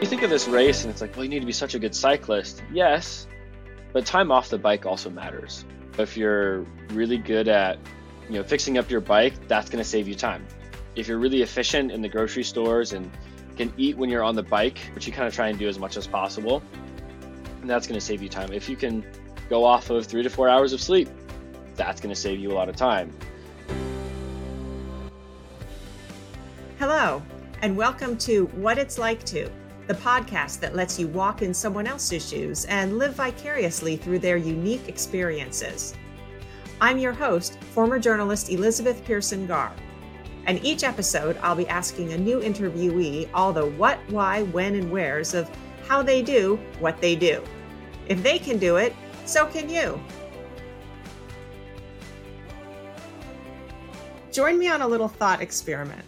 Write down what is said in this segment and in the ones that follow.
You think of this race and it's like, well, you need to be such a good cyclist. Yes, but time off the bike also matters. If you're really good at, fixing up your bike, that's going to save you time. If you're really efficient in the grocery stores and can eat when you're on the bike, which you kind of try and do as much as possible, and that's going to save you time. If you can go off of 3 to 4 hours of sleep, that's going to save you a lot of time. Hello, and welcome to What It's Like To, the podcast that lets you walk in someone else's shoes and live vicariously through their unique experiences. I'm your host, former journalist Elizabeth Pearson-Garr, and each episode I'll be asking a new interviewee all the what, why, when, and wheres of how they do what they do. If they can do it, so can you. Join me on a little thought experiment.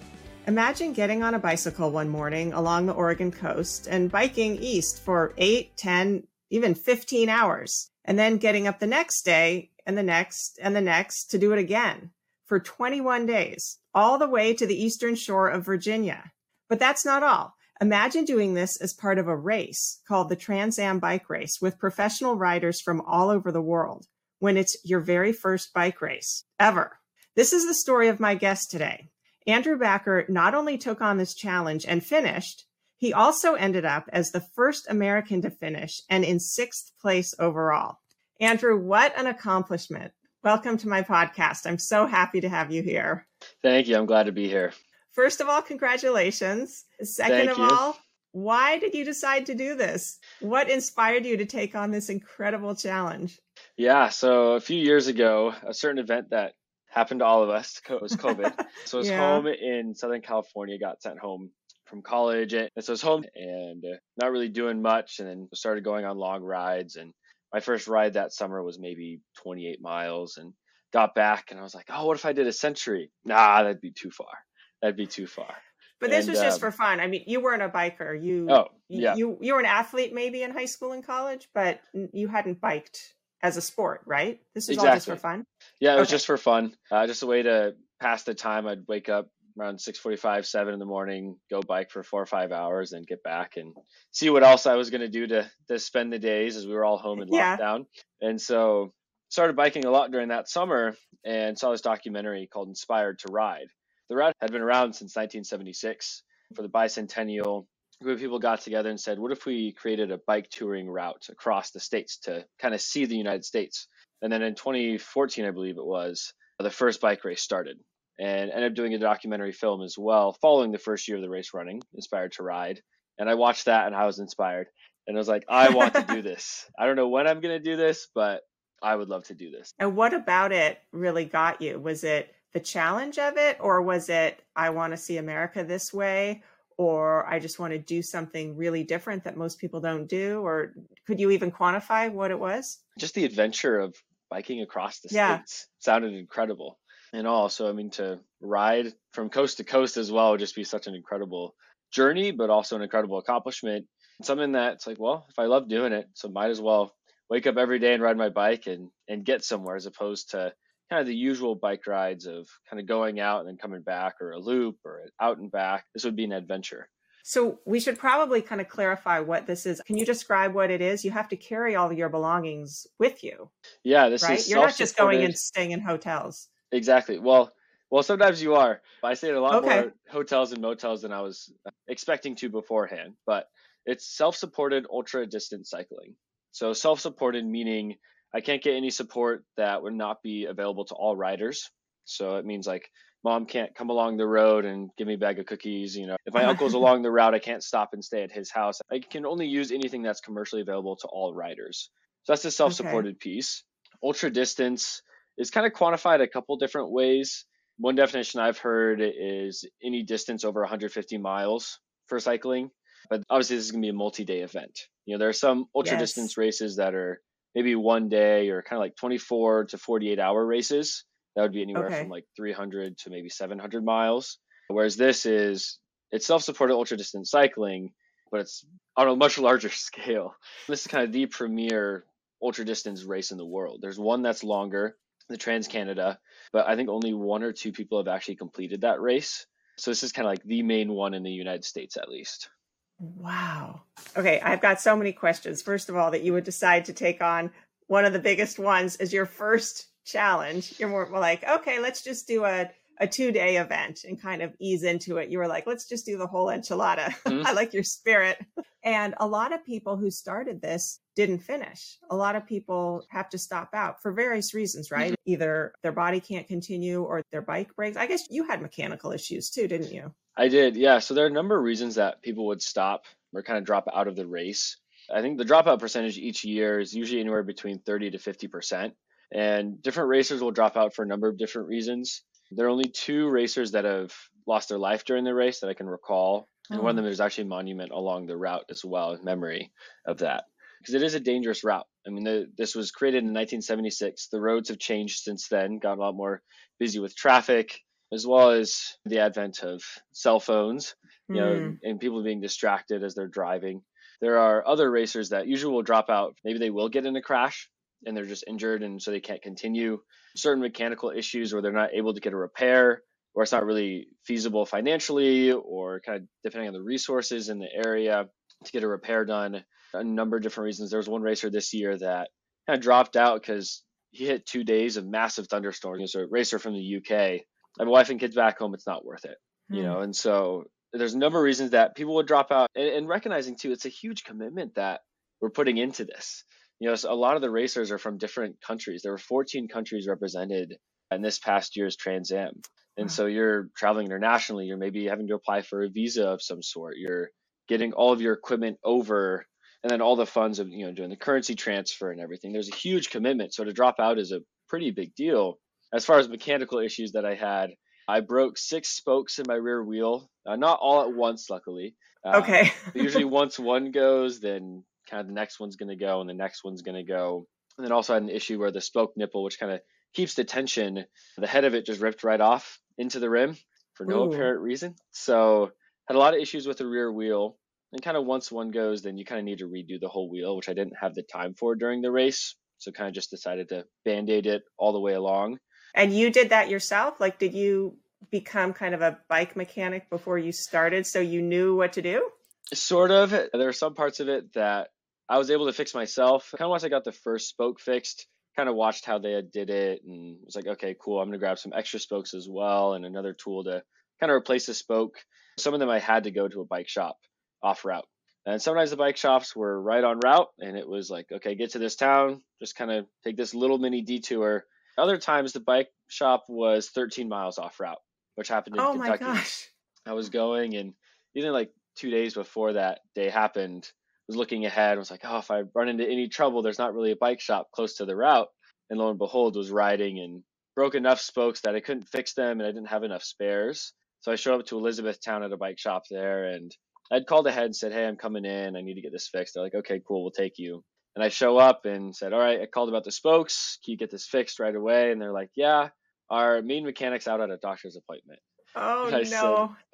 Imagine getting on a bicycle one morning along the Oregon coast and biking east for 8, 10, even 15 hours, and then getting up the next day and the next to do it again for 21 days, all the way to the eastern shore of Virginia. But that's not all. Imagine doing this as part of a race called the Trans Am Bike Race with professional riders from all over the world when it's your very first bike race ever. This is the story of my guest today. Andrew Backer not only took on this challenge and finished, he also ended up as the first American to finish and in 6th place overall. Andrew, what an accomplishment. Welcome to my podcast. I'm so happy to have you here. Thank you. I'm glad to be here. First of all, congratulations. Second of all, why did you decide to do this? What inspired you to take on this incredible challenge? Yeah, so a few years ago, a certain event that happened to all of us. It was COVID. So I was home in Southern California, got sent home from college. And so I was home and not really doing much, and then started going on long rides. And my first ride that summer was maybe 28 miles and got back. And I was like, oh, what if I did a century? Nah, that'd be too far. But this was just for fun. I mean, you weren't a biker. You were an athlete maybe in high school and college, but you hadn't biked as a sport, right? This is all just for fun? Yeah, it was just for fun. Just a way to pass the time. I'd wake up around 6:45, 7 in the morning, go bike for 4 or 5 hours, and get back and see what else I was going to do to spend the days as we were all home in lockdown. And so started biking a lot during that summer and saw this documentary called Inspired to Ride. The ride had been around since 1976. For the bicentennial, a group of people got together and said, what if we created a bike touring route across the states to kind of see the United States? And then in 2014, I believe it was, the first bike race started, and ended up doing a documentary film as well, following the first year of the race running, Inspired to Ride. And I watched that and I was inspired. And I was like, I want to do this. I don't know when I'm going to do this, but I would love to do this. And what about it really got you? Was it the challenge of it, or was it, I want to see America this way? Or I just want to do something really different that most people don't do? Or could you even quantify what it was? Just the adventure of biking across the states sounded incredible. And also, I mean, to ride from coast to coast as well would just be such an incredible journey, but also an incredible accomplishment. Something that's like, well, if I love doing it, so might as well wake up every day and ride my bike and get somewhere, as opposed to kind of the usual bike rides of kind of going out and then coming back, or a loop, or an out and back. This would be an adventure. So we should probably kind of clarify what this is. Can you describe what it is? You have to carry all of your belongings with you. Yeah, this is you're not just going and staying in hotels. Exactly. Well, sometimes you are. I stayed a lot more hotels and motels than I was expecting to beforehand, but it's self-supported ultra distance cycling. So self-supported meaning I can't get any support that would not be available to all riders. So it means like mom can't come along the road and give me a bag of cookies. If my uncle's along the route, I can't stop and stay at his house. I can only use anything that's commercially available to all riders. So that's the self-supported piece. Ultra distance is kind of quantified a couple different ways. One definition I've heard is any distance over 150 miles for cycling. But obviously this is going to be a multi-day event. There are some ultra distance races that are maybe one day, or kind of like 24 to 48 hour races. That would be anywhere from like 300 to maybe 700 miles. Whereas this is, it's self-supported ultra distance cycling, but it's on a much larger scale. This is kind of the premier ultra distance race in the world. There's one that's longer, the Trans Canada, but I think only 1 or 2 people have actually completed that race. So this is kind of like the main one in the United States, at least. Wow. Okay, I've got so many questions. First of all, that you would decide to take on one of the biggest ones as your first challenge. You're more like, okay, let's just do a 2-day event and kind of ease into it. You were like, let's just do the whole enchilada. Mm-hmm. I like your spirit. And a lot of people who started this didn't finish. A lot of people have to stop out for various reasons, right? Mm-hmm. Either their body can't continue or their bike breaks. I guess you had mechanical issues too, didn't you? I did. Yeah. So there are a number of reasons that people would stop or kind of drop out of the race. I think the dropout percentage each year is usually anywhere between 30 to 50%. And different racers will drop out for a number of different reasons. There are only 2 racers that have lost their life during the race that I can recall. And one of them, there's actually a monument along the route as well, in memory of that. Because it is a dangerous route. I mean, this was created in 1976. The roads have changed since then, got a lot more busy with traffic, as well as the advent of cell phones, you know, and people being distracted as they're driving. There are other racers that usually will drop out. Maybe they will get in a crash and they're just injured, and so they can't continue. Certain mechanical issues where they're not able to get a repair, or it's not really feasible financially, or kind of depending on the resources in the area to get a repair done. A number of different reasons. There was one racer this year that kind of dropped out because he hit 2 days of massive thunderstorms. He was a racer from the UK. I have a wife and kids back home. It's not worth it, you know? And so there's a number of reasons that people would drop out, and recognizing too, it's a huge commitment that we're putting into this. You know, so a lot of the racers are from different countries. There were 14 countries represented in this past year's Trans Am. And so you're traveling internationally. You're maybe having to apply for a visa of some sort. You're getting all of your equipment over, and then all the funds of, you know, doing the currency transfer and everything. There's a huge commitment. So to drop out is a pretty big deal. As far as mechanical issues that I had, I broke 6 spokes in my rear wheel. Not all at once, luckily. Okay. Usually once one goes, then kind of the next one's going to go and the next one's going to go. And then also had an issue where the spoke nipple, which kind of keeps the tension, the head of it just ripped right off into the rim for no apparent reason. So had a lot of issues with the rear wheel, and kind of once one goes, then you kind of need to redo the whole wheel, which I didn't have the time for during the race. So kind of just decided to Band-Aid it all the way along. And you did that yourself? Like, did you become kind of a bike mechanic before you started, so you knew what to do? Sort of. There are some parts of it that I was able to fix myself. Kind of once I got the first spoke fixed, kind of watched how they did it and was like, okay, cool. I'm going to grab some extra spokes as well and another tool to kind of replace a spoke. Some of them I had to go to a bike shop off route. And sometimes the bike shops were right on route, and it was like, okay, get to this town, just kind of take this little mini detour. Other times the bike shop was 13 miles off route, which happened in Kentucky. My gosh. I was going, and even like 2 days before that day happened, was looking ahead and was like, oh, if I run into any trouble, there's not really a bike shop close to the route. And lo and behold, was riding and broke enough spokes that I couldn't fix them, and I didn't have enough spares. So I showed up to Elizabethtown at a bike shop there, and I'd called ahead and said, hey, I'm coming in. I need to get this fixed. They're like, okay, cool. We'll take you. And I show up and said, all right, I called about the spokes. Can you get this fixed right away? And they're like, yeah, our main mechanic's out at a doctor's appointment. Oh, no.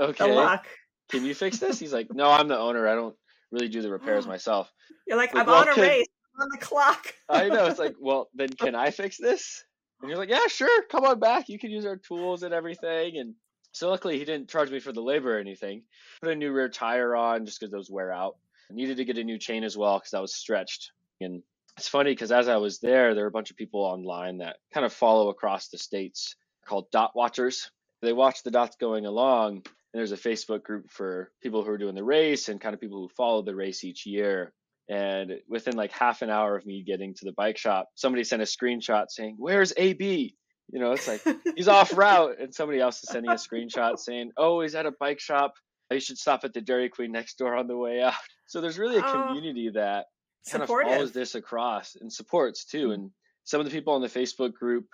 Said, okay, the luck. Can you fix this? He's like, no, I'm the owner. I don't really do the repairs myself. You're like I'm on a race, I'm on the clock. I know. It's like, well, then can I fix this? And you're like, yeah, sure. Come on back. You can use our tools and everything. And so luckily he didn't charge me for the labor or anything. Put a new rear tire on just because those wear out. I needed to get a new chain as well because that was stretched. And it's funny because as I was there, there were a bunch of people online that kind of follow across the states called dot watchers. They watch the dots going along. And there's a Facebook group for people who are doing the race and kind of people who follow the race each year. And within like half an hour of me getting to the bike shop, somebody sent a screenshot saying, where's AB? You know, it's like, he's off route. And somebody else is sending a screenshot saying, oh, he's at a bike shop. You should stop at the Dairy Queen next door on the way out. So there's really a community that kind of follows this across and supports too. And some of the people on the Facebook group,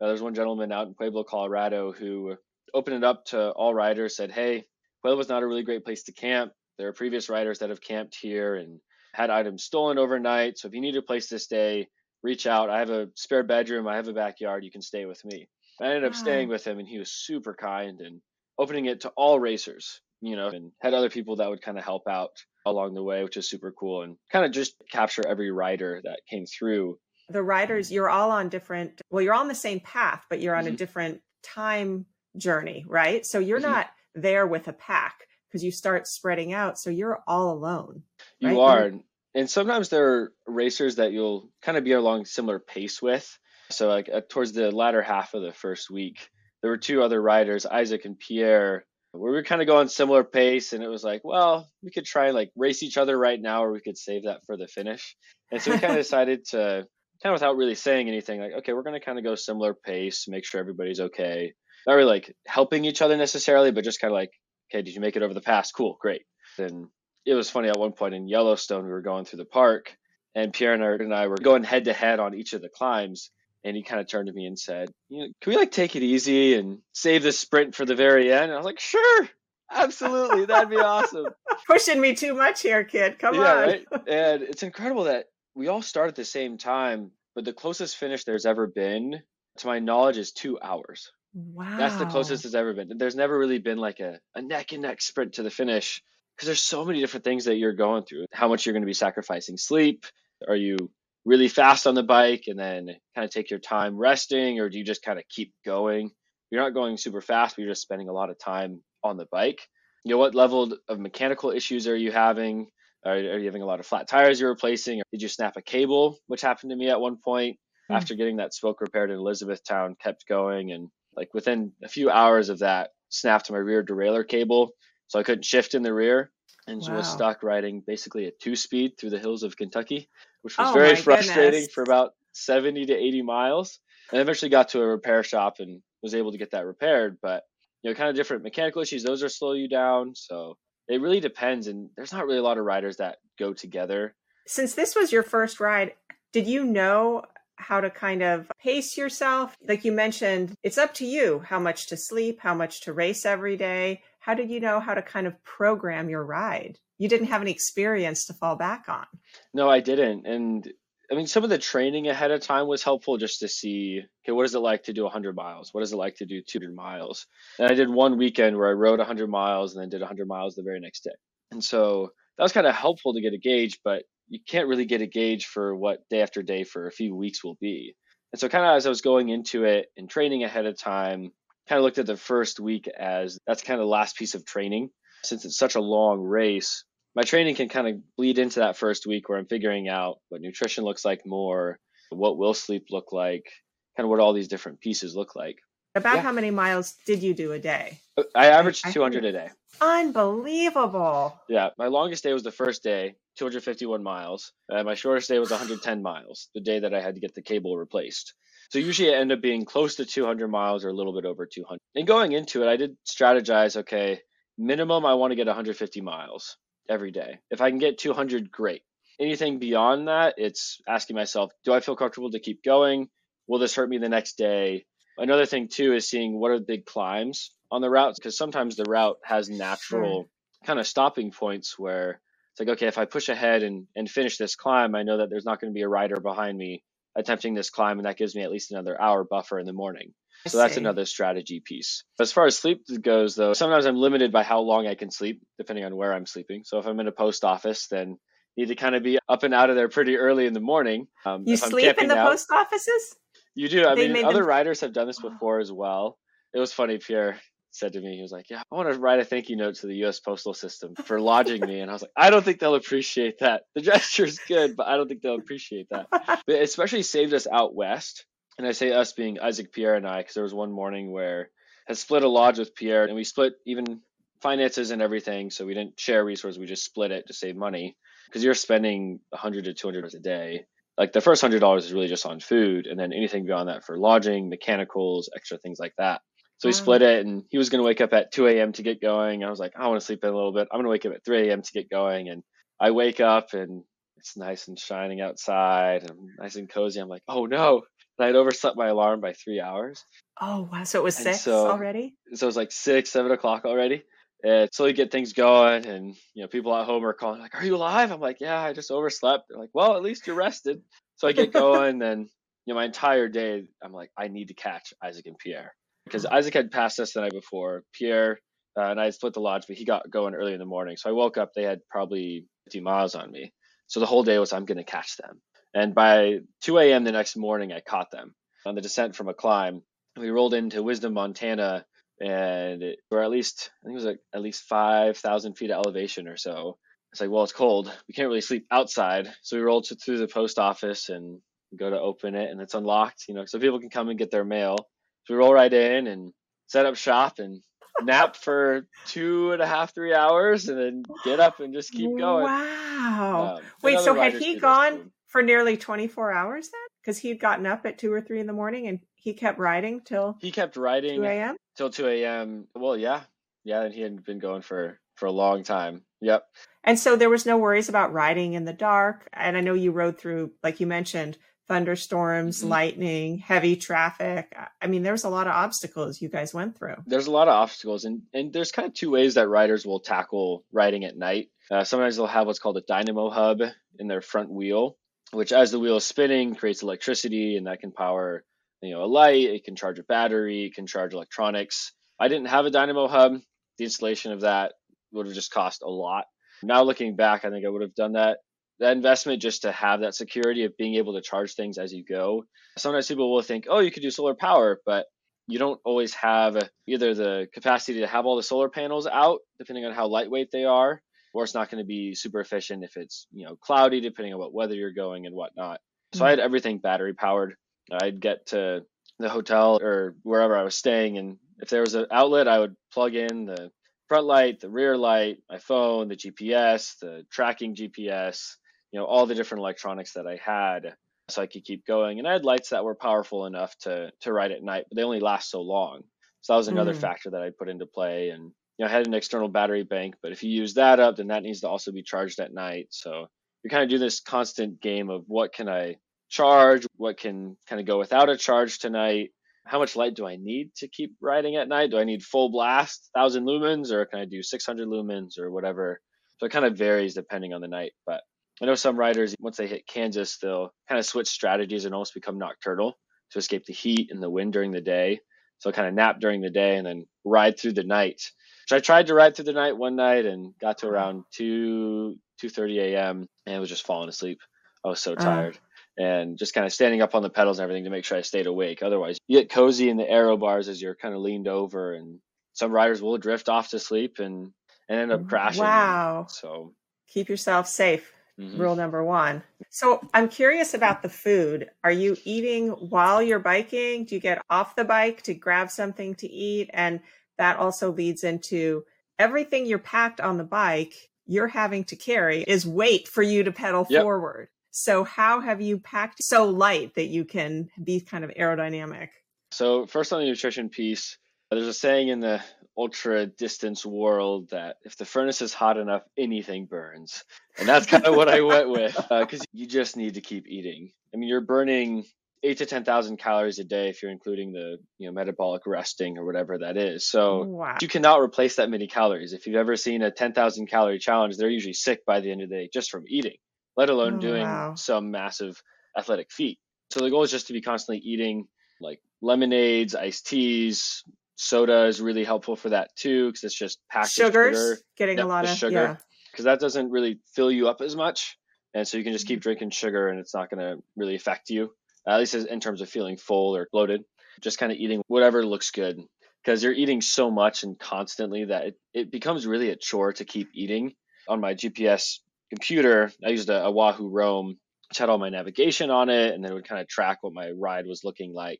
there's one gentleman out in Pueblo, Colorado, who opened it up to all riders, said, hey, Pueblo's not a really great place to camp. There are previous riders that have camped here and had items stolen overnight. So if you need a place to stay, reach out. I have a spare bedroom. I have a backyard. You can stay with me. I ended up staying with him, and he was super kind and opening it to all racers, you know, and had other people that would kind of help out along the way, which is super cool, and kind of just capture every rider that came through. The riders, you're all on different, well, you're all on the same path, but you're on a different time journey, right? So you're not there with a pack. because you start spreading out. So you're all alone. Right? You are. And sometimes there are racers that you'll kind of be along similar pace with. So like towards the latter half of the first week, there were two other riders, Isaac and Pierre, where we were kind of going similar pace. And it was like, well, we could try like race each other right now, or we could save that for the finish. And so we kind of decided to kind of, without really saying anything, like, okay, we're going to kind of go similar pace, make sure everybody's okay. Not really like helping each other necessarily, but just kind of like, okay, did you make it over the pass? Cool. Great. Then it was funny, at one point in Yellowstone, we were going through the park and Pierre and I were going head to head on each of the climbs. And he kind of turned to me and said, you know, can we like take it easy and save this sprint for the very end? And I was like, sure, absolutely. That'd be awesome. Pushing me too much here, kid. Come on. Right? And it's incredible that we all start at the same time, but the closest finish there's ever been, to my knowledge, is 2 hours. Wow. That's the closest it's ever been. There's never really been like a neck and neck sprint to the finish, because there's so many different things that you're going through. How much you're going to be sacrificing sleep. Are you really fast on the bike and then kind of take your time resting, or do you just kind of keep going? You're not going super fast, but you're just spending a lot of time on the bike. You know, what level of mechanical issues are you having? Are you having a lot of flat tires you're replacing? Or did you snap a cable, which happened to me at one point after getting that spoke repaired in Elizabethtown? Kept going, and like within a few hours of that, snapped my rear derailleur cable, so I couldn't shift in the rear, and was stuck riding basically a 2-speed through the hills of Kentucky, which was very frustrating for about 70 to 80 miles. And I eventually got to a repair shop and was able to get that repaired. But, you know, kind of different mechanical issues, those are slow you down. So it really depends. And there's not really a lot of riders that go together. Since this was your first ride, did you know how to kind of pace yourself? Like you mentioned, it's up to you how much to sleep, how much to race every day. How did you know how to kind of program your ride? You didn't have any experience to fall back on. No, I didn't. And I mean, some of the training ahead of time was helpful, just to see, okay, what is it like to do 100 miles? What is it like to do 200 miles? And I did one weekend where I rode 100 miles and then did 100 miles the very next day. And so that was kind of helpful to get a gauge, but you can't really get a gauge for what day after day for a few weeks will be. And so kind of as I was going into it and training ahead of time, kind of looked at the first week as that's kind of the last piece of training. Since it's such a long race, my training can kind of bleed into that first week, where I'm figuring out what nutrition looks like more, what will sleep look like, kind of what all these different pieces look like. About how many miles did you do a day? I averaged 200 a day. Unbelievable. Yeah. My longest day was the first day, 251 miles. My shortest day was 110 miles, the day that I had to get the cable replaced. So usually I end up being close to 200 miles or a little bit over 200. And going into it, I did strategize, okay, minimum, I want to get 150 miles every day. If I can get 200, great. Anything beyond that, it's asking myself, do I feel comfortable to keep going? Will this hurt me the next day? Another thing too is seeing what are the big climbs on the route, because sometimes the route has natural kind of stopping points where it's like, okay, if I push ahead and finish this climb, I know that there's not going to be a rider behind me attempting this climb, and that gives me at least another hour buffer in the morning. So that's another strategy piece. As far as sleep goes, though, sometimes I'm limited by how long I can sleep, depending on where I'm sleeping. So if I'm in a post office, then I need to kind of be up and out of there pretty early in the morning. You sleep in the post offices? You do. I mean, other riders have done this before as well. It was funny. Pierre said to me, he was like, yeah, I want to write a thank you note to the U.S. Postal System for lodging me. And I was like, I don't think they'll appreciate that. The gesture's good, but I don't think they'll appreciate that. But it especially saved us out west. And I say us being Isaac, Pierre, and I, because there was one morning where I split a lodge with Pierre, and we split even finances and everything. So we didn't share resources. We just split it to save money, because you're spending $100 to $200 a day. Like the first $100 is really just on food, and then anything beyond that for lodging, mechanicals, extra things like that. So we split it, and he was going to wake up at 2 a.m. to get going. I was like, I want to sleep in a little bit. I'm going to wake up at 3 a.m. to get going. And I wake up, and it's nice and shining outside, and nice and cozy. I'm like, oh no. And I had overslept my alarm by 3 hours. Oh, wow. So it was 6 already? So it was like 6, 7 o'clock already. And so you get things going, and you know, people at home are calling like, are you alive? I'm like, yeah, I just overslept. They're like, well, at least you're rested. So I get going. And you know, my entire day, I'm like, I need to catch Isaac and Pierre, because Isaac had passed us the night before. Pierre and I had split the lodge, but he got going early in the morning. So I woke up, they had probably 50 miles on me. So the whole day was, I'm going to catch them. And by 2 a.m. the next morning, I caught them on the descent from a climb. We rolled into Wisdom, Montana, and it, or at least I think it was like at least 5,000 feet of elevation or so. It's like, well, it's cold. We can't really sleep outside. So we rolled through the post office and go to open it, and it's unlocked, you know, so people can come and get their mail. So we roll right in and set up shop and nap for 2.5-3 hours and then get up and just keep going. Wow. Wait, so had he gone for nearly 24 hours then? Because he'd gotten up at 2 or 3 in the morning and he kept riding till 2 a.m.? Till 2 a.m. Well, yeah. Yeah, and he had been going for a long time. Yep. And so there was no worries about riding in the dark. And I know you rode through, like you mentioned, thunderstorms, mm-hmm. lightning, heavy traffic. I mean, there's a lot of obstacles you guys went through. There's a lot of obstacles. And there's kind of two ways that riders will tackle riding at night. Sometimes they'll have what's called a dynamo hub in their front wheel, which as the wheel is spinning creates electricity, and that can power, you know, a light. It can charge a battery. It can charge electronics. I didn't have a dynamo hub. The installation of that would have just cost a lot. Now looking back, I think I would have done that investment just to have that security of being able to charge things as you go. Sometimes people will think, oh, you could do solar power, but you don't always have either the capacity to have all the solar panels out, depending on how lightweight they are, or it's not going to be super efficient if it's, you know, cloudy, depending on what weather you're going and whatnot. So I had everything battery powered. I'd get to the hotel or wherever I was staying, and if there was an outlet, I would plug in the front light, the rear light, my phone, the GPS, the tracking GPS, you know, all the different electronics that I had, so I could keep going. And I had lights that were powerful enough to ride at night, but they only last so long. So that was another factor that I put into play. And, you know, I had an external battery bank, but if you use that up, then that needs to also be charged at night. So you kind of do this constant game of what can I charge? What can kind of go without a charge tonight? How much light do I need to keep riding at night? Do I need full blast, 1,000 lumens, or can I do 600 lumens or whatever? So it kind of varies depending on the night. But I know some riders, once they hit Kansas, they'll kind of switch strategies and almost become nocturnal to escape the heat and the wind during the day. So kind of nap during the day and then ride through the night. So I tried to ride through the night one night and got to around 2:30 a.m. and was just falling asleep. I was so tired. And just kind of standing up on the pedals and everything to make sure I stayed awake. Otherwise, you get cozy in the aero bars as you're kind of leaned over, and some riders will drift off to sleep and end up crashing. Wow. So keep yourself safe. Mm-hmm. Rule number one. So I'm curious about the food. Are you eating while you're biking? Do you get off the bike to grab something to eat? And that also leads into everything you're packed on the bike, you're having to carry is weight for you to pedal forward. So how have you packed so light that you can be kind of aerodynamic? So first on the nutrition piece, there's a saying in the ultra distance world that if the furnace is hot enough, anything burns. And that's kind of what I went with, because you just need to keep eating. I mean, you're burning 8,000 to 10,000 calories a day if you're including the, you know, metabolic resting or whatever that is. So you cannot replace that many calories. If you've ever seen a 10,000 calorie challenge, they're usually sick by the end of the day just from eating, let alone doing some massive athletic feat. So the goal is just to be constantly eating, like lemonades, iced teas, soda is really helpful for that too, because it's just packaged sugar. Getting a lot of sugar, because that doesn't really fill you up as much. And so you can just keep drinking sugar and it's not going to really affect you, at least in terms of feeling full or bloated, just kind of eating whatever looks good, because you're eating so much and constantly that it becomes really a chore to keep eating. On my GPS computer, I used a Wahoo Roam, which had all my navigation on it, and then it would kind of track what my ride was looking like.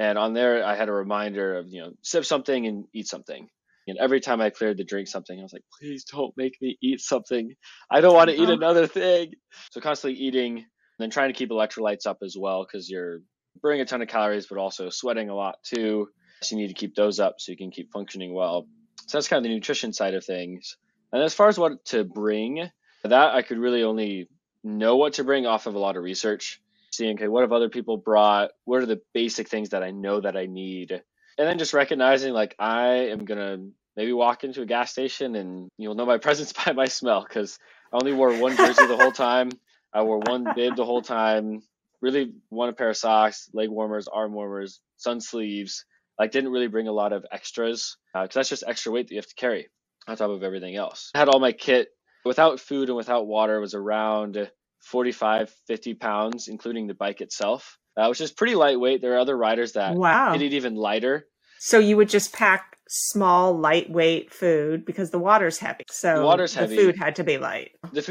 And on there, I had a reminder of, you know, sip something and eat something. And every time I cleared to drink something, I was like, please don't make me eat something. I don't want to eat another thing. So constantly eating, and then trying to keep electrolytes up as well, because you're burning a ton of calories, but also sweating a lot too. So you need to keep those up so you can keep functioning well. So that's kind of the nutrition side of things. And as far as what to bring, that I could really only know what to bring off of a lot of research, seeing, okay, what have other people brought? What are the basic things that I know that I need? And then just recognizing, like, I am going to maybe walk into a gas station and you'll know my presence by my smell, because I only wore one jersey the whole time. I wore one bib the whole time, really one pair of socks, leg warmers, arm warmers, sun sleeves. Like, didn't really bring a lot of extras, because that's just extra weight that you have to carry on top of everything else. I had all my kit. Without food and without water was around 45, 50 pounds, including the bike itself, which is pretty lightweight. There are other riders that did it even lighter. So you would just pack small, lightweight food because the water's heavy. So the food had to be light. And the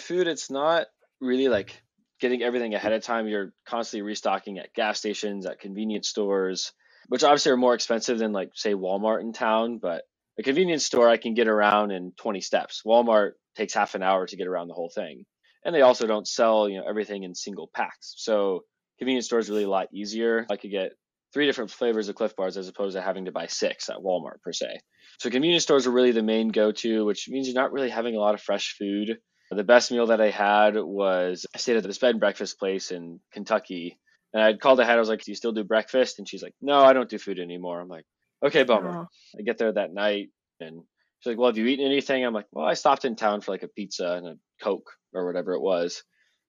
food, it's not really like getting everything ahead of time. You're constantly restocking at gas stations, at convenience stores, which obviously are more expensive than like, say, Walmart in town. But a convenience store I can get around in 20 steps. Walmart takes half an hour to get around the whole thing. And they also don't sell, you know, everything in single packs. So convenience stores really a lot easier. I could get 3 different flavors of Cliff Bars as opposed to having to buy 6 at Walmart per se. So convenience stores are really the main go-to, which means you're not really having a lot of fresh food. The best meal that I had was, I stayed at this bed and breakfast place in Kentucky. And I'd called ahead. I was like, do you still do breakfast? And she's like, no, I don't do food anymore. I'm like, okay, bummer. Oh. I get there that night and she's like, well, have you eaten anything? I'm like, well, I stopped in town for like a pizza and a Coke or whatever it was.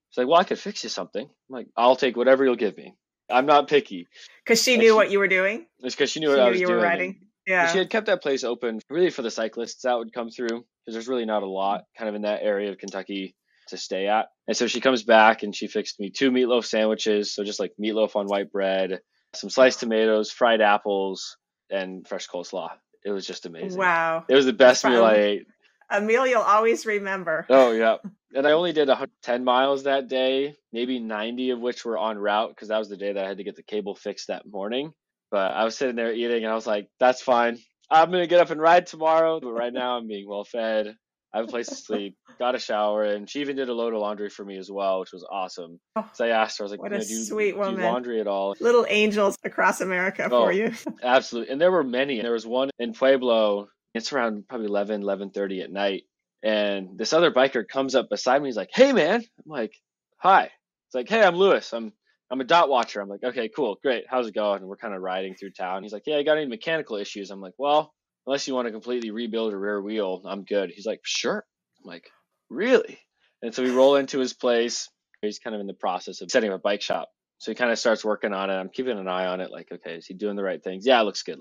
She's like, well, I could fix you something. I'm like, I'll take whatever you'll give me. I'm not picky. Because she knew what you were doing? It's because she knew what I was doing. You were riding. Yeah. She had kept that place open really for the cyclists that would come through because there's really not a lot kind of in that area of Kentucky to stay at. And so she comes back and she fixed me 2 meatloaf sandwiches. So just like meatloaf on white bread, some sliced tomatoes, fried apples, and fresh coleslaw. It was just amazing. Wow. It was the best meal I ate. A meal you'll always remember. Oh, yeah. And I only did 110 miles that day, maybe 90 of which were en route because that was the day that I had to get the cable fixed that morning. But I was sitting there eating and I was like, that's fine. I'm going to get up and ride tomorrow. But right now I'm being well fed. I have a place to sleep, got a shower. And she even did a load of laundry for me as well, which was awesome. So I asked her, I was like, what a sweet woman. Do you laundry at all? Little angels across America for you. Absolutely. And there were many. There was one in Pueblo. It's around probably 11:30 at night. And this other biker comes up beside me. He's like, hey, man. I'm like, hi. It's like, hey, I'm Lewis. I'm a dot watcher. I'm like, okay, cool. Great. How's it going? And we're kind of riding through town. He's like, yeah, I got any mechanical issues. I'm like, well, unless you want to completely rebuild a rear wheel, I'm good. He's like, sure. I'm like, really? And so we roll into his place. He's kind of in the process of setting up a bike shop. So he kind of starts working on it. I'm keeping an eye on it. Like, okay, is he doing the right things? Yeah, looks good.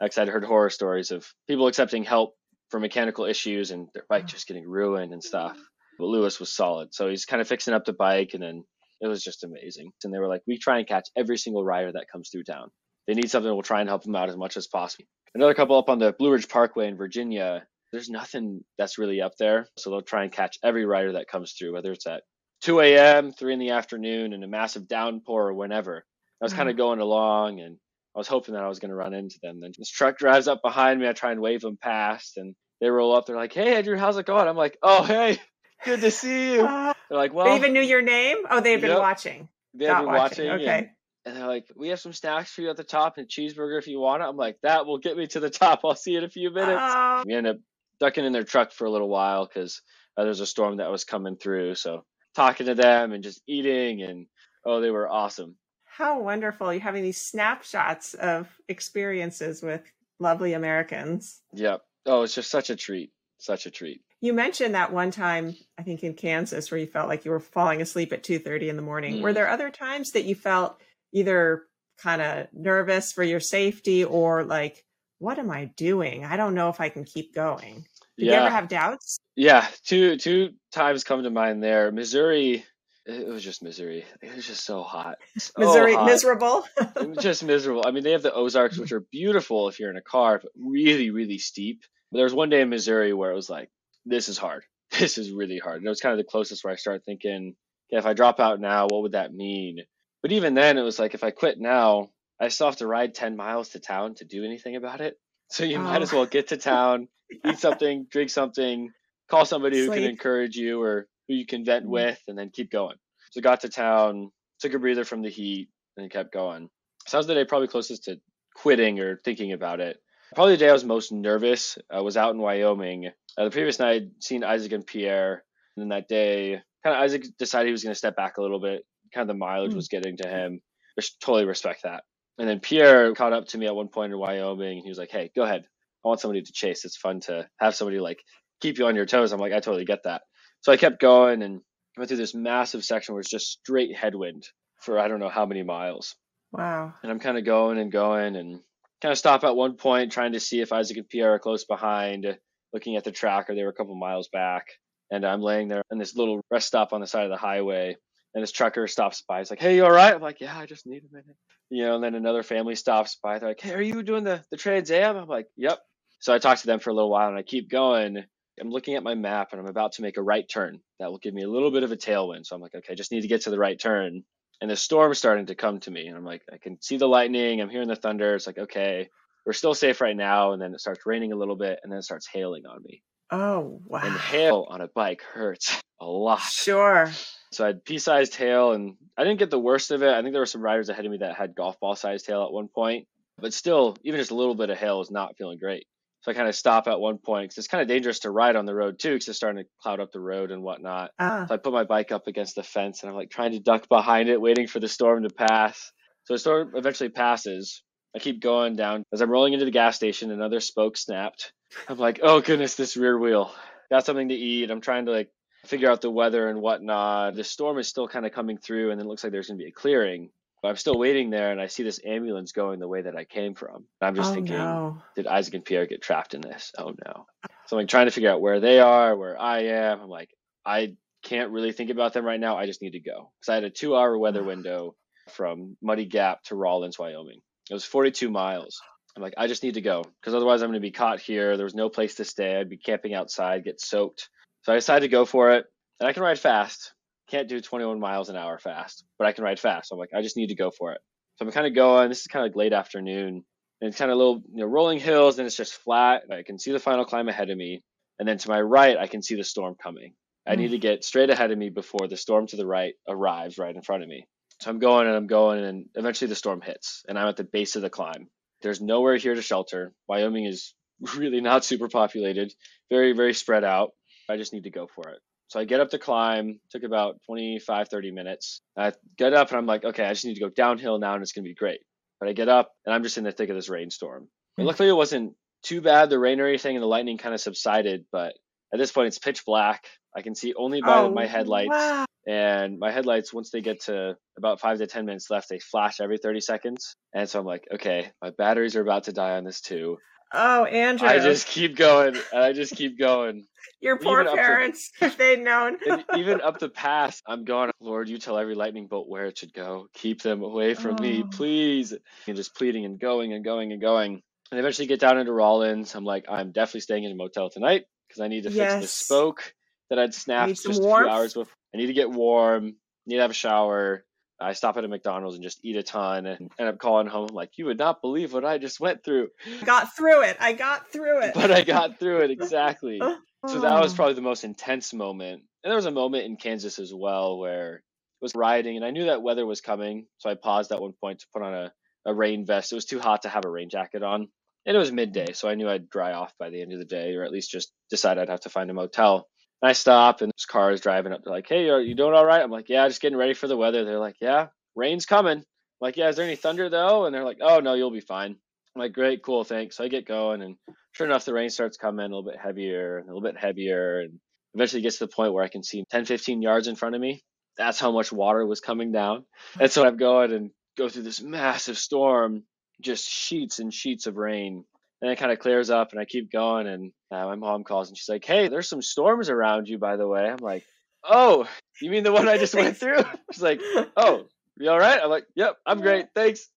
Like I'd heard horror stories of people accepting help for mechanical issues and their bike just getting ruined and stuff. But Lewis was solid. So he's kind of fixing up the bike and then it was just amazing. And they were like, we try and catch every single rider that comes through town. They need something, we'll try and help them out as much as possible. Another couple up on the Blue Ridge Parkway in Virginia, there's nothing that's really up there. So they'll try and catch every rider that comes through, whether it's at 2 a.m., 3 in the afternoon, and a massive downpour or whenever. I was kind of going along and I was hoping that I was going to run into them. Then this truck drives up behind me. I try and wave them past and they roll up. They're like, hey, Andrew, how's it going? I'm like, oh, hey, good to see you. They're like, well. They even knew your name? Oh, they've been watching. They've been watching. Okay. And they're like, we have some snacks for you at the top and a cheeseburger if you want it. I'm like, that will get me to the top. I'll see you in a few minutes. We end up ducking in their truck for a little while because there's a storm that was coming through. So talking to them and just eating and, they were awesome. How wonderful. You're having these snapshots of experiences with lovely Americans. Yep. Oh, it's just such a treat. Such a treat. You mentioned that one time, I think in Kansas, where you felt like you were falling asleep at 2:30 in the morning. Were there other times that you felt either kind of nervous for your safety or like, what am I doing? I don't know if I can keep going. Did you ever have doubts? Yeah. Two times come to mind there. Missouri. It was just Missouri. It was just so hot. Miserable. Just miserable. I mean, they have the Ozarks, which are beautiful if you're in a car, but really, really steep. But there was one day in Missouri where it was like, this is hard. This is really hard. And it was kind of the closest where I started thinking, okay, if I drop out now, what would that mean? But even then, it was like, if I quit now, I still have to ride 10 miles to town to do anything about it. So you might as well get to town, eat something, drink something, call somebody who can encourage you or who you can vent with, and then keep going. So got to town, took a breather from the heat, and kept going. So that was the day probably closest to quitting or thinking about it. Probably the day I was most nervous. I was out in Wyoming. The previous night, I'd seen Isaac and Pierre. And then that day, kind of Isaac decided he was going to step back a little bit. Kind of the mileage was getting to him. I totally respect that. And then Pierre caught up to me at one point in Wyoming, and he was like, hey, go ahead. I want somebody to chase. It's fun to have somebody like keep you on your toes. I'm like, I totally get that. So I kept going and went through this massive section where it's just straight headwind for I don't know how many miles. Wow. And I'm kind of going and kind of stop at one point trying to see if Isaac and Pierre are close behind, looking at the track or they were a couple miles back. And I'm laying there in this little rest stop on the side of the highway. And this trucker stops by. He's like, hey, you all right? I'm like, yeah, I just need a minute. You know, and then another family stops by. They're like, hey, are you doing the Trans Am? I'm like, yep. So I talk to them for a little while and I keep going. I'm looking at my map and I'm about to make a right turn. That will give me a little bit of a tailwind. So I'm like, okay, I just need to get to the right turn. And the storm's starting to come to me. And I'm like, I can see the lightning. I'm hearing the thunder. It's like, okay, we're still safe right now. And then it starts raining a little bit and then it starts hailing on me. Oh, wow. And hail on a bike hurts a lot. Sure. So I had pea-sized hail and I didn't get the worst of it. I think there were some riders ahead of me that had golf ball-sized hail at one point. But still, even just a little bit of hail is not feeling great. So I kind of stop at one point because it's kind of dangerous to ride on the road too because it's starting to cloud up the road and whatnot. So I put my bike up against the fence and I'm like trying to duck behind it, waiting for the storm to pass. So the storm eventually passes. I keep going down. As I'm rolling into the gas station, another spoke snapped. I'm like, oh goodness, this rear wheel. Got something to eat. I'm trying to like figure out the weather and whatnot. The storm is still kind of coming through and it looks like there's going to be a clearing. But I'm still waiting there, and I see this ambulance going the way that I came from. And I'm just thinking, no. Did Isaac and Pierre get trapped in this? Oh, no. So I'm like trying to figure out where they are, where I am. I'm like, I can't really think about them right now. I just need to go. Because I had a 2-hour weather window from Muddy Gap to Rawlins, Wyoming. It was 42 miles. I'm like, I just need to go. Because otherwise I'm going to be caught here. There was no place to stay. I'd be camping outside, get soaked. So I decided to go for it. And I can ride fast. Can't do 21 miles an hour fast, but I can ride fast. So I'm like, I just need to go for it. So I'm kind of going. This is kind of like late afternoon, and it's kind of little, you know, rolling hills, and it's just flat. I can see the final climb ahead of me, and then to my right, I can see the storm coming. I need to get straight ahead of me before the storm to the right arrives right in front of me. So I'm going, and eventually the storm hits, and I'm at the base of the climb. There's nowhere here to shelter. Wyoming is really not super populated, very, very spread out. I just need to go for it. So I get up the climb, took about 25, 30 minutes. I get up and I'm like, okay, I just need to go downhill now and it's going to be great. But I get up and I'm just in the thick of this rainstorm. And luckily it wasn't too bad, the rain or anything, and the lightning kind of subsided. But at this point, it's pitch black. I can see only by my headlights. Wow. And my headlights, once they get to about 5 to 10 minutes left, they flash every 30 seconds. And so I'm like, okay, my batteries are about to die on this too. Oh, Andrew. I just keep going. Your poor parents, if they'd known. Even up the pass, I'm going, Lord, you tell every lightning bolt where it should go. Keep them away from me, please. And just pleading and going and going and going. And eventually get down into Rawlins. I'm like, I'm definitely staying in a motel tonight because I need to fix the spoke that I'd snapped just a few hours before. I need to get warm, need to have a shower. I stop at a McDonald's and just eat a ton and end up calling home. I'm like, you would not believe what I just went through. I got through it. But I got through it, exactly. So that was probably the most intense moment. And there was a moment in Kansas as well where it was riding and I knew that weather was coming. So I paused at one point to put on a rain vest. It was too hot to have a rain jacket on. And it was midday, so I knew I'd dry off by the end of the day, or at least just decide I'd have to find a motel. I stop and this car is driving up. They're like, hey, are you doing all right? I'm like, yeah, just getting ready for the weather. They're like, yeah, rain's coming. I'm like, yeah, is there any thunder though? And they're like, oh no, you'll be fine. I'm like, great, cool, thanks. So I get going and sure enough, the rain starts coming a little bit heavier. And eventually gets to the point where I can see 10, 15 yards in front of me. That's how much water was coming down. And so I'm going and go through this massive storm, just sheets and sheets of rain. And it kind of clears up and I keep going and my mom calls and she's like, hey, there's some storms around you, by the way. I'm like, oh, you mean the one I just went through? She's like, oh, you all right? I'm like, yep, I'm great. Thanks.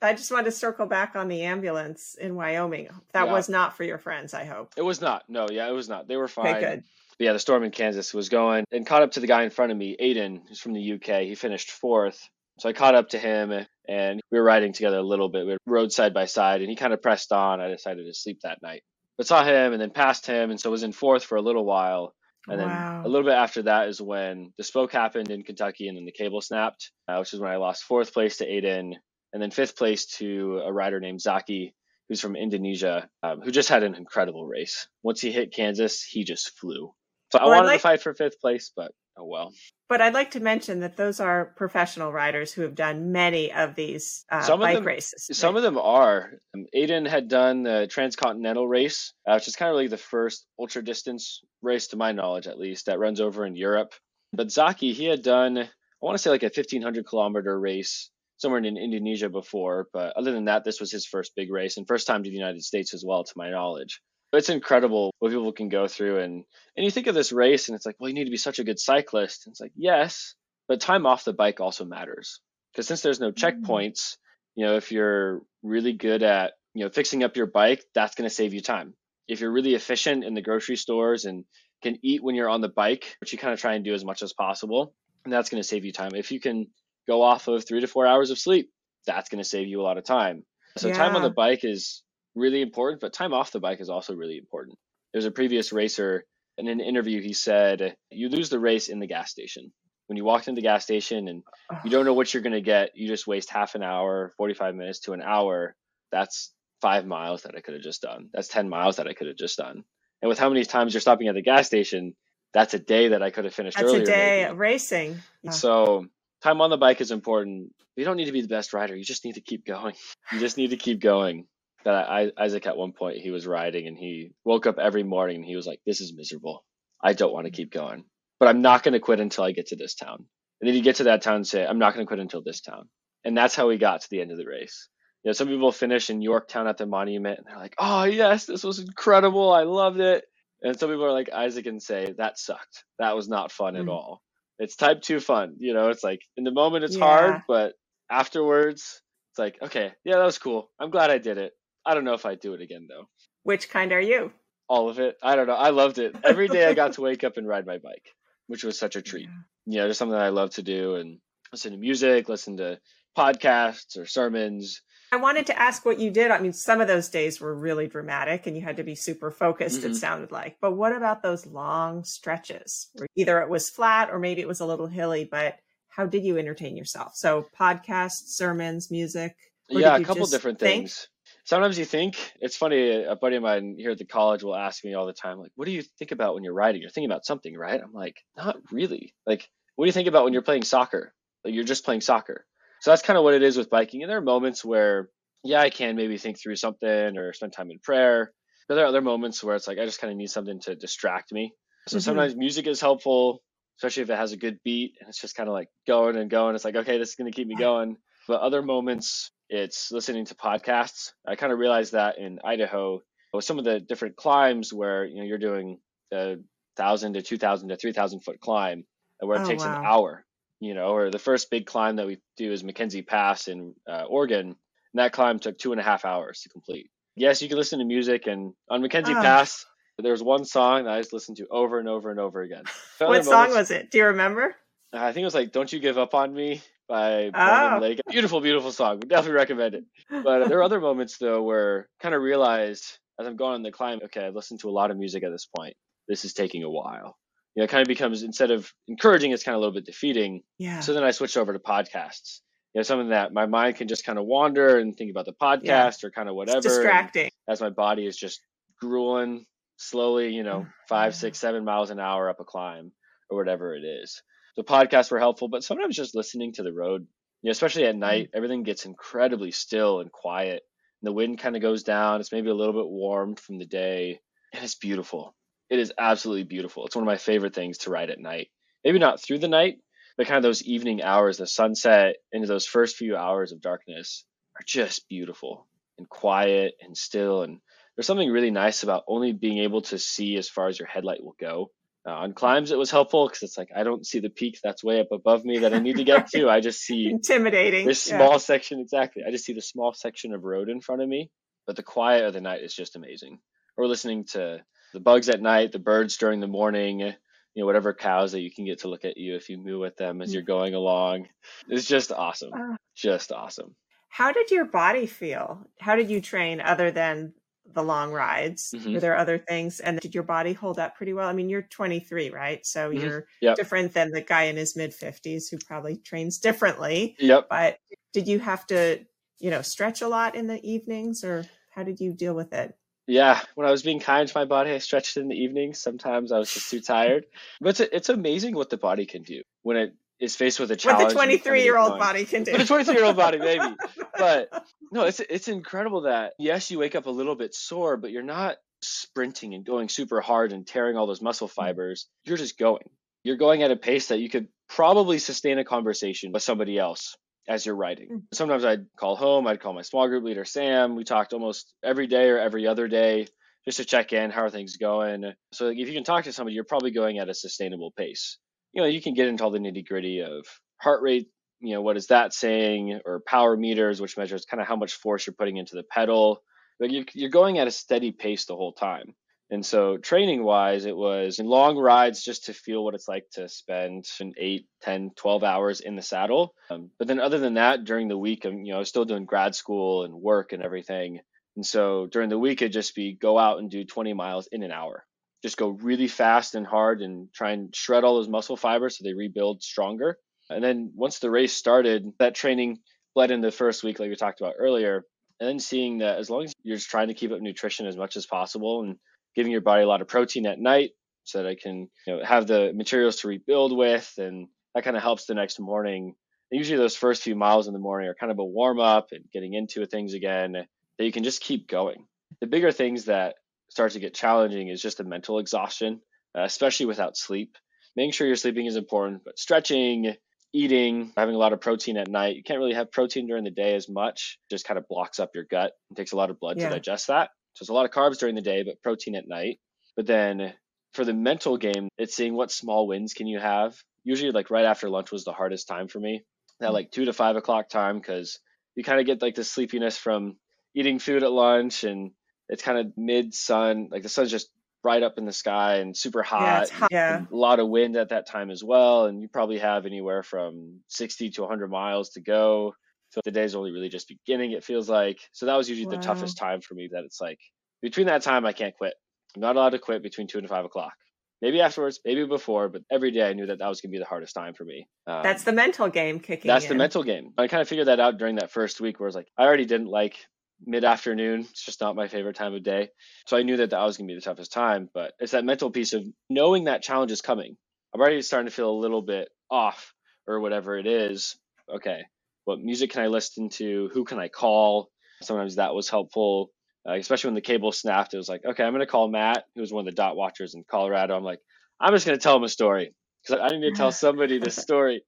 I just wanted to circle back on the ambulance in Wyoming. That was not for your friends, I hope. It was not. No, yeah, it was not. They were fine. Okay, good. But yeah, the storm in Kansas was going and caught up to the guy in front of me, Aiden, who's from the UK. He finished 4th. So I caught up to him and we were riding together a little bit. We rode side by side and he kind of pressed on. I decided to sleep that night, but saw him and then passed him. And so was in 4th for a little while. And then a little bit after that is when the spoke happened in Kentucky and then the cable snapped, which is when I lost 4th place to Aiden and then 5th place to a rider named Zaki, who's from Indonesia, who just had an incredible race. Once he hit Kansas, he just flew. So I wanted to fight for 5th place, but oh well. But I'd like to mention that those are professional riders who have done many of these races. Some of them are. Aiden had done the transcontinental race, which is kind of like the first ultra distance race, to my knowledge, at least, that runs over in Europe. But Zaki, he had done, I want to say like a 1,500 kilometer race somewhere in Indonesia before. But other than that, this was his first big race and first time to the United States as well, to my knowledge. It's incredible what people can go through. And you think of this race and it's like, well, you need to be such a good cyclist. And it's like, yes, But time off the bike also matters, because since there's no checkpoints, you know, if you're really good at, you know, fixing up your bike, that's going to save you time. If you're really efficient in the grocery stores and can eat when you're on the bike, which you kind of try and do as much as possible, and that's going to save you time. If you can go off of 3 to 4 hours of sleep, that's going to save you a lot of time. So time on the bike is really important, but time off the bike is also really important. There's a previous racer, in an interview, he said, you lose the race in the gas station. When you walk into the gas station and you don't know what you're going to get, you just waste half an hour, 45 minutes to an hour. That's 5 miles that I could have just done. That's 10 miles that I could have just done. And with how many times you're stopping at the gas station, that's a day that I could have finished earlier. That's a day racing. Yeah. So time on the bike is important. You don't need to be the best rider. You just need to keep going. You just need to keep going. That Isaac, at one point, he was riding and he woke up every morning and he was like, this is miserable. I don't want to keep going, but I'm not going to quit until I get to this town. And then you get to that town and say, I'm not going to quit until this town. And that's how we got to the end of the race. You know, some people finish in Yorktown at the monument and they're like, oh yes, this was incredible. I loved it. And some people are like Isaac and say, that sucked. That was not fun at all. It's type 2 fun. You know, it's like in the moment it's hard, but afterwards it's like, okay, yeah, that was cool. I'm glad I did it. I don't know if I'd do it again, though. Which kind are you? All of it. I don't know. I loved it. Every day I got to wake up and ride my bike, which was such a treat. Yeah. You know, just something that I love to do and listen to music, listen to podcasts or sermons. I wanted to ask what you did. I mean, some of those days were really dramatic and you had to be super focused, it sounded like. But what about those long stretches? Either it was flat or maybe it was a little hilly, but how did you entertain yourself? So podcasts, sermons, music? Yeah, a couple different things. Sometimes you think, it's funny, a buddy of mine here at the college will ask me all the time, like, what do you think about when you're riding? You're thinking about something, right? I'm like, not really. Like, what do you think about when you're playing soccer? Like, you're just playing soccer. So that's kind of what it is with biking. And there are moments where, yeah, I can maybe think through something or spend time in prayer. But there are other moments where it's like, I just kind of need something to distract me. So sometimes music is helpful, especially if it has a good beat. And it's just kind of like going and going. It's like, okay, this is going to keep me going. But other moments, it's listening to podcasts. I kind of realized that in Idaho with some of the different climbs where, you know, you're doing a 1,000 to 2,000 to 3,000 foot climb where it takes an hour, you know, or the first big climb that we do is McKenzie Pass in Oregon. And that climb took 2.5 hours to complete. Yes, you can listen to music. And on McKenzie Pass, there was one song that I just listened to over and over and over again. What song was it? Do you remember? I think it was like, Don't You Give Up on Me. By Lake. Beautiful, beautiful song. We definitely recommend it. But there are other moments, though, where I kind of realized as I'm going on the climb, okay, I've listened to a lot of music at this point. This is taking a while. You know, it kind of becomes, instead of encouraging, it's kind of a little bit defeating. Yeah. So then I switched over to podcasts. You know, something that my mind can just kind of wander and think about the podcast or kind of whatever. It's distracting. As my body is just grueling slowly, you know, 5, 6, 7 miles an hour up a climb or whatever it is. The podcasts were helpful, but sometimes just listening to the road, you know, especially at night, everything gets incredibly still and quiet. And the wind kind of goes down. It's maybe a little bit warmed from the day. And it's beautiful. It is absolutely beautiful. It's one of my favorite things to ride at night. Maybe not through the night, but kind of those evening hours, the sunset into those first few hours of darkness are just beautiful and quiet and still. And there's something really nice about only being able to see as far as your headlight will go. On climbs, it was helpful because it's like, I don't see the peak that's way up above me that I need to get to. I just see intimidating this small section. Exactly. I just see the small section of road in front of me. But the quiet of the night is just amazing. Or listening to the bugs at night, the birds during the morning, you know, whatever cows that you can get to look at you if you moo at them as you're going along. It's just awesome. Just awesome. How did your body feel? How did you train other than the long rides? Were there other things? And did your body hold up pretty well? I mean, you're 23, right? So you're different than the guy in his mid 50s who probably trains differently. But did you have to, you know, stretch a lot in the evenings, or how did you deal with it? Yeah. When I was being kind to my body, I stretched in the evenings. Sometimes I was just too tired, but it's amazing what the body can do when it is faced with a challenge. What the 23-year-old body can do. What the 23-year-old body, maybe. But no, it's incredible that, yes, you wake up a little bit sore, but you're not sprinting and going super hard and tearing all those muscle fibers. You're just going. You're going at a pace that you could probably sustain a conversation with somebody else as you're riding. Sometimes I'd call home. I'd call my small group leader, Sam. We talked almost every day or every other day just to check in. How are things going? So if you can talk to somebody, you're probably going at a sustainable pace. You know, you can get into all the nitty gritty of heart rate, you know, what is that saying? Or power meters, which measures kind of how much force you're putting into the pedal. But you're going at a steady pace the whole time. And so training wise, it was in long rides just to feel what it's like to spend 8, 10, 12 hours in the saddle. But then other than that, during the week, I was still doing grad school and work and everything. And so during the week, it'd just be go out and do 20 miles in an hour. Just go really fast and hard and try and shred all those muscle fibers so they rebuild stronger. And then once the race started, that training bled into the first week like we talked about earlier. And then seeing that as long as you're just trying to keep up nutrition as much as possible and giving your body a lot of protein at night so that I can have the materials to rebuild with. And that kind of helps the next morning. And usually those first few miles in the morning are kind of a warm up and getting into things again that you can just keep going. The bigger things that start to get challenging is just the mental exhaustion, especially without sleep. Making sure you're sleeping is important, but stretching, eating, having a lot of protein at night. You can't really have protein during the day as much. It just kind of blocks up your gut and takes a lot of blood to digest that. So it's a lot of carbs during the day, but protein at night. But then for the mental game, it's seeing what small wins can you have. Usually like right after lunch was the hardest time for me, that like 2 to 5 o'clock time, because you kind of get like the sleepiness from eating food at lunch, and it's kind of mid sun, like the sun's just right up in the sky and super hot. Yeah, it's hot. Yeah. A lot of wind at that time as well. And you probably have anywhere from 60 to 100 miles to go. So the day's only really just beginning, it feels like. So that was usually the toughest time for me, that it's like between that time, I can't quit. I'm not allowed to quit between 2 and 5 o'clock. Maybe afterwards, maybe before, but every day I knew that was going to be the hardest time for me. That's the mental game kicking in. That's the mental game. I kind of figured that out during that first week where it's like, I already didn't like mid-afternoon. It's just not my favorite time of day. So I knew that was going to be the toughest time, but it's that mental piece of knowing that challenge is coming. I'm already starting to feel a little bit off or whatever it is. Okay. What music can I listen to? Who can I call? Sometimes that was helpful, especially when the cable snapped. It was like, okay, I'm going to call Matt, who was one of the dot watchers in Colorado. I'm like, I'm just going to tell him a story because I need to tell somebody this story.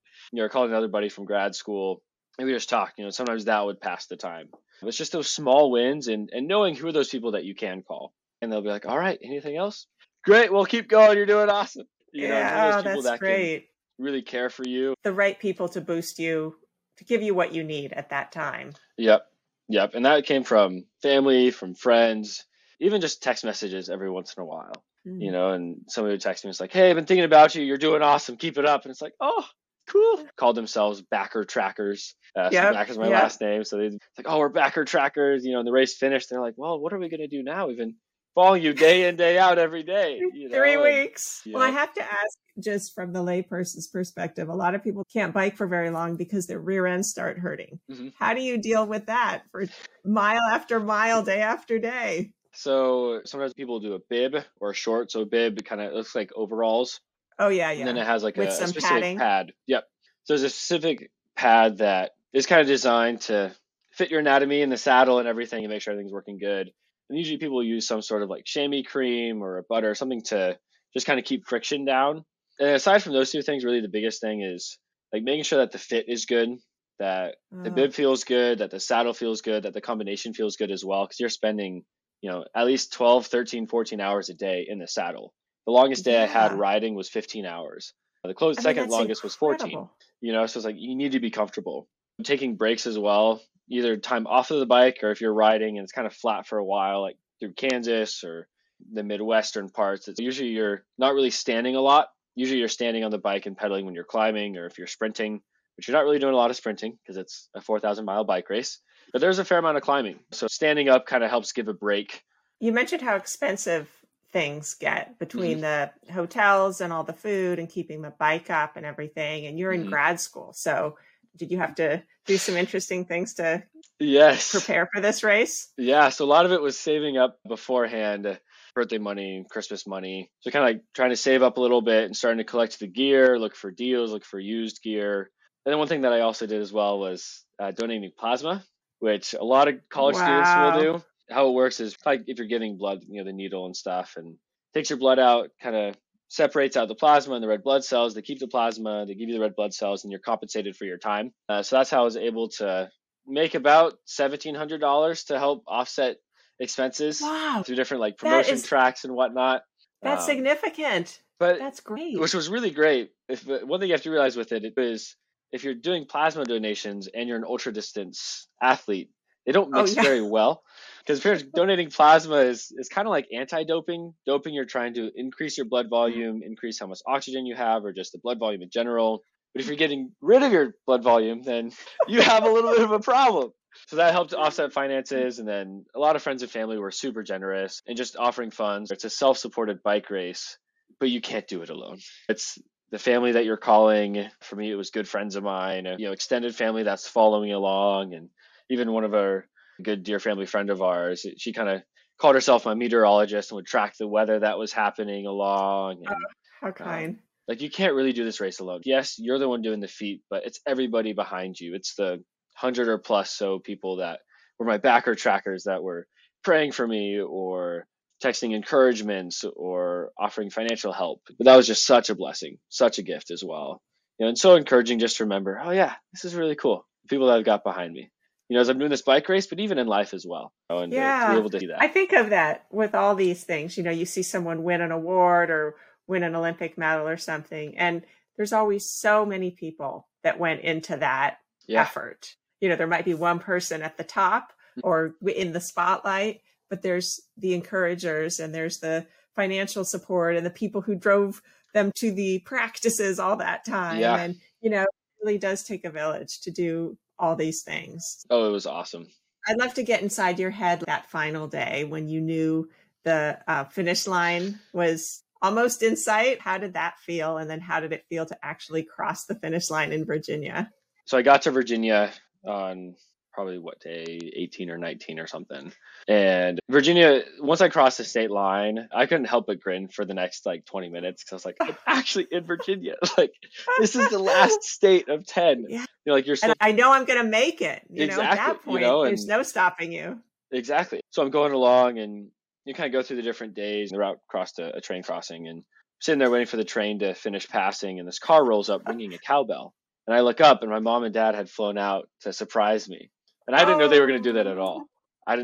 Calling another buddy from grad school, and we just talked. Sometimes that would pass the time. It's just those small wins and knowing who are those people that you can call, and they'll be like, all right, anything else? Great, well, keep going. You're doing awesome. Those people that great. Can really care for you. The right people to boost you, to give you what you need at that time. Yep. And that came from family, from friends, even just text messages every once in a while, and somebody would text me. It's like, hey, I've been thinking about you. You're doing awesome. Keep it up. And it's like, oh, cool. Called themselves Backer Trackers. So Backer's my last name. So it's like, oh, we're Backer Trackers, and the race finished. They're like, well, what are we going to do now? We've been following you day in, day out every day. 3 weeks. I have to ask, just from the layperson's perspective, a lot of people can't bike for very long because their rear ends start hurting. Mm-hmm. How do you deal with that for mile after mile, day after day? So sometimes people do a bib or a short. So a bib kind of looks like overalls. Oh, yeah, yeah. And then it has like a specific padding pad. Yep. So there's a specific pad that is kind of designed to fit your anatomy in the saddle and everything and make sure everything's working good. And usually people use some sort of like chamois cream or a butter, something to just kind of keep friction down. And aside from those two things, really the biggest thing is like making sure that the fit is good, that the bib feels good, that the saddle feels good, that the combination feels good as well. Because you're spending, at least 12, 13, 14 hours a day in the saddle. The longest day I had riding was 15 hours. Second longest was 14. So it's like you need to be comfortable. Taking breaks as well, either time off of the bike or if you're riding and it's kind of flat for a while, like through Kansas or the Midwestern parts, it's usually you're not really standing a lot. Usually you're standing on the bike and pedaling when you're climbing or if you're sprinting, but you're not really doing a lot of sprinting because it's a 4,000 mile bike race, but there's a fair amount of climbing. So standing up kind of helps give a break. You mentioned how expensive things get between the hotels and all the food and keeping the bike up and everything. And you're in grad school. So did you have to do some interesting things to prepare for this race? Yeah. So a lot of it was saving up beforehand. Birthday money, Christmas money. So kind of like trying to save up a little bit and starting to collect the gear, look for deals, look for used gear. And then one thing that I also did as well was donating plasma, which a lot of college students will do. How it works is like if you're giving blood, the needle and stuff, and takes your blood out, kind of separates out the plasma and the red blood cells. They keep the plasma, they give you the red blood cells, and you're compensated for your time. So that's how I was able to make about $1,700 to help offset expenses through different like promotion tracks and whatnot. That's significant. But that's great. Which was really great. One thing you have to realize with it is if you're doing plasma donations and you're an ultra distance athlete, they don't mix very well, because donating plasma is kind of like anti-doping. Doping, you're trying to increase your blood volume, increase how much oxygen you have, or just the blood volume in general. But if you're getting rid of your blood volume, then you have a little bit of a problem. So that helped offset finances. And then a lot of friends and family were super generous and just offering funds. It's a self-supported bike race, but you can't do it alone. It's the family that you're calling. For me, it was good friends of mine, extended family that's following along. And even one of our good dear family friend of ours, she kind of called herself my meteorologist and would track the weather that was happening along. And, how kind. You can't really do this race alone. Yes, you're the one doing the feat, but it's everybody behind you. It's the 100 or plus so people that were my backer trackers that were praying for me or texting encouragements or offering financial help. But that was just such a blessing, such a gift as well. And so encouraging just to remember, this is really cool. The people that I've got behind me. As I'm doing this bike race, but even in life as well. To be able to do that. I think of that with all these things. You see someone win an award or win an Olympic medal or something. And there's always so many people that went into that effort. There might be one person at the top or in the spotlight, but there's the encouragers and there's the financial support and the people who drove them to the practices all that time. Yeah. And, it really does take a village to do all these things. Oh, it was awesome. I'd love to get inside your head that final day when you knew the finish line was almost in sight. How did that feel? And then how did it feel to actually cross the finish line in Virginia? So I got to Virginia on probably day 18 or 19 or something. And Virginia, once I crossed the state line, I couldn't help but grin for the next 20 minutes. Cause I was I'm actually in Virginia. This is the last state of 10. Yeah. You're still... And I know I'm going to make it, at that point, there's no stopping you. Exactly. So I'm going along and you kind of go through the different days and the route crossed a train crossing and I'm sitting there waiting for the train to finish passing. And this car rolls up ringing a cowbell. And I look up and my mom and dad had flown out to surprise me. And I didn't know they were going to do that at all. My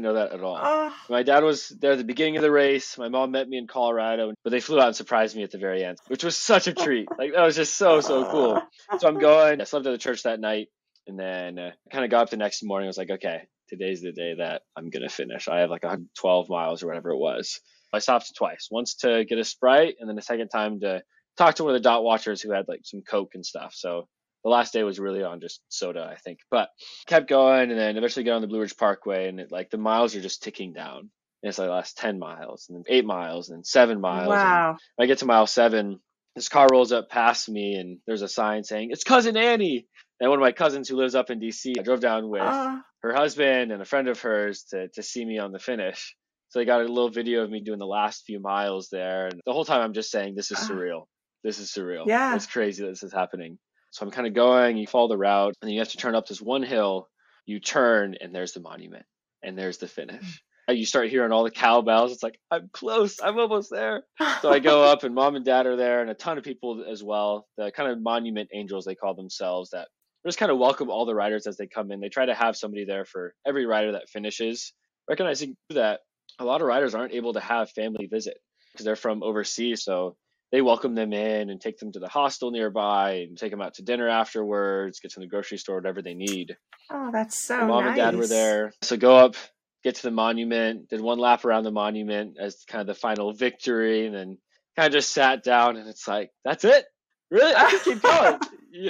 dad was there at the beginning of the race. My mom met me in Colorado, but they flew out and surprised me at the very end, which was such a treat. That was just so cool. So I'm going. I slept at the church that night. And then I kind of got up the next morning. I was okay, today's the day that I'm going to finish. I have 112 miles or whatever it was. I stopped twice, once to get a Sprite and then a second time to talk to one of the dot watchers who had some Coke and stuff. So the last day was really on just soda, I think, but kept going and then eventually got on the Blue Ridge Parkway and the miles are just ticking down. And it's the last 10 miles and then 8 miles and then 7 miles. Wow. And I get to mile 7. This car rolls up past me and there's a sign saying, "It's Cousin Annie." And one of my cousins who lives up in DC, I drove down with her husband and a friend of hers to see me on the finish. So they got a little video of me doing the last few miles there. And the whole time I'm just saying, this is surreal. This is surreal. Yeah. It's crazy that this is happening. So I'm kind of going, you follow the route, and then you have to turn up this one hill, you turn, and there's the monument, and there's the finish. And you start hearing all the cowbells. It's I'm close. I'm almost there. So I go up, and mom and dad are there, and a ton of people as well, the kind of monument angels, they call themselves, that just kind of welcome all the riders as they come in. They try to have somebody there for every rider that finishes, recognizing that a lot of riders aren't able to have family visit because they're from overseas, so they welcome them in and take them to the hostel nearby and take them out to dinner afterwards, get to the grocery store, whatever they need. Oh, that's so nice. Mom and dad were there. So go up, get to the monument, did one lap around the monument as kind of the final victory, and then kind of just sat down and it's that's it? Really? I can keep going,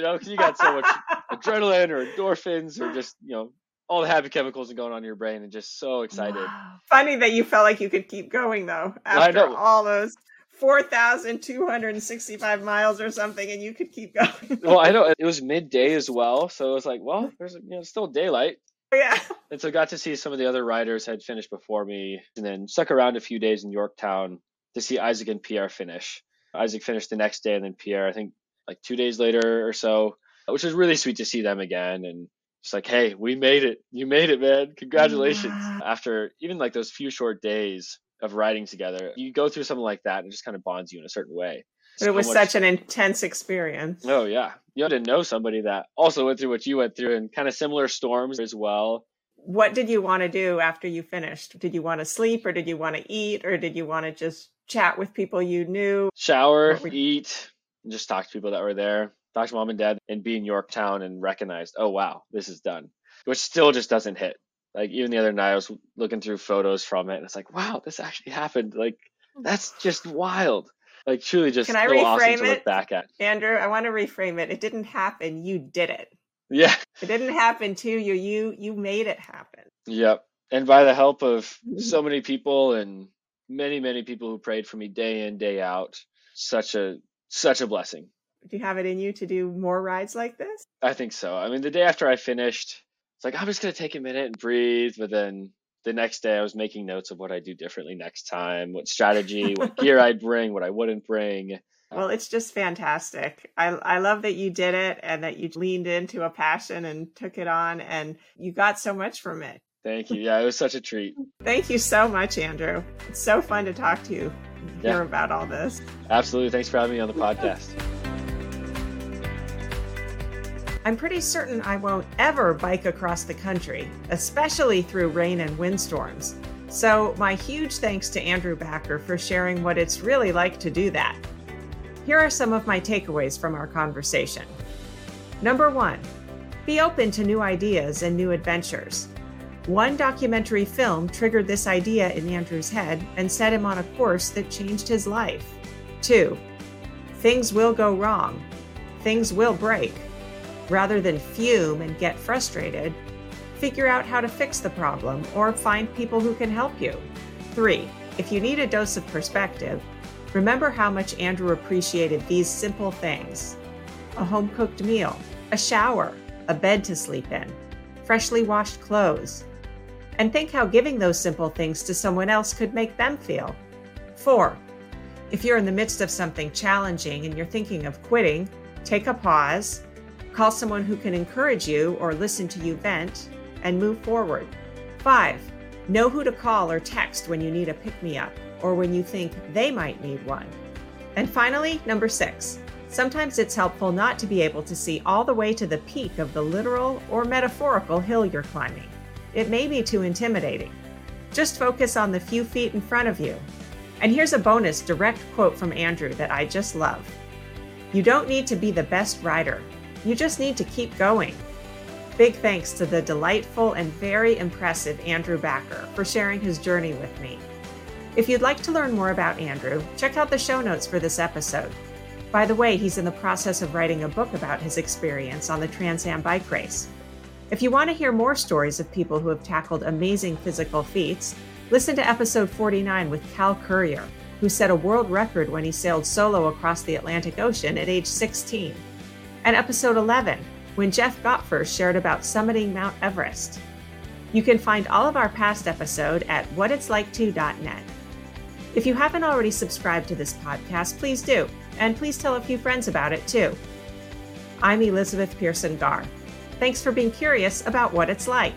because you got so much adrenaline or endorphins or just, all the happy chemicals are going on in your brain and just so excited. Wow. Funny that you felt like you could keep going though, after all those 4,265 miles or something, and you could keep going. Well, I know it was midday as well, so it was there's still daylight. Yeah. And so I got to see some of the other riders had finished before me, and then stuck around a few days in Yorktown to see Isaac and Pierre finish. Isaac finished the next day, and then Pierre, I think 2 days later or so, which was really sweet to see them again. And it's hey, we made it. You made it, man. Congratulations. Wow. After even those few short days of riding together, you go through something like that and it just kind of bonds you in a certain way. But it was such an intense experience. Oh yeah. You had to know somebody that also went through what you went through and kind of similar storms as well. What did you want to do after you finished? Did you want to sleep or did you want to eat or did you want to just chat with people you knew? Shower, eat, and just talk to people that were there. talk to mom and dad and be in Yorktown and recognized, oh, wow, this is done, which still just doesn't hit. Like, even the other night, I was looking through photos from it, and it's like, wow, this actually happened. Like, that's just wild. Like, truly just so awesome to look back at. Andrew, I want to reframe it. It didn't happen. You did it. Yeah. It didn't happen to you. You made it happen. Yep. And by the help of so many people and many, many people who prayed for me day in, day out, such a blessing. Do you have it in you to do more rides like this? I think so. I mean, the day after I finished, it's like, I'm just going to take a minute and breathe. But then the next day I was making notes of what I do differently next time, what strategy, what gear I'd bring, what I wouldn't bring. Well, it's just fantastic. I love that you did it and that you leaned into a passion and took it on, and you got so much from it. Thank you. Yeah, it was such a treat. Thank you so much, Andrew. It's so fun to talk to you and hear about all this. Absolutely. Thanks for having me on the podcast. I'm pretty certain I won't ever bike across the country, especially through rain and windstorms. So my huge thanks to Andrew Backer for sharing what it's really like to do that. Here are some of my takeaways from our conversation. Number 1, be open to new ideas and new adventures. One documentary film triggered this idea in Andrew's head and set him on a course that changed his life. 2, things will go wrong. Things will break. Rather than fume and get frustrated, figure out how to fix the problem or find people who can help you. 3, if you need a dose of perspective, remember how much Andrew appreciated these simple things: a home-cooked meal, a shower, a bed to sleep in, freshly washed clothes. And think how giving those simple things to someone else could make them feel. 4, if you're in the midst of something challenging and you're thinking of quitting, take a pause, call someone who can encourage you or listen to you vent, and move forward. 5, know who to call or text when you need a pick-me-up or when you think they might need one. And finally, number 6, sometimes it's helpful not to be able to see all the way to the peak of the literal or metaphorical hill you're climbing. It may be too intimidating. Just focus on the few feet in front of you. And here's a bonus direct quote from Andrew that I just love. You don't need to be the best rider. You just need to keep going. Big thanks to the delightful and very impressive Andrew Backer for sharing his journey with me. If you'd like to learn more about Andrew, check out the show notes for this episode. By the way, he's in the process of writing a book about his experience on the Trans Am Bike Race. If you want to hear more stories of people who have tackled amazing physical feats, listen to episode 49 with Cal Currier, who set a world record when he sailed solo across the Atlantic Ocean at age 16. And episode 11, when Jeff Gottfer shared about summiting Mount Everest. You can find all of our past episode at whatitslike2.net. If you haven't already subscribed to this podcast, please do, and please tell a few friends about it too. I'm Elizabeth Pearson-Garr. Thanks for being curious about what it's like.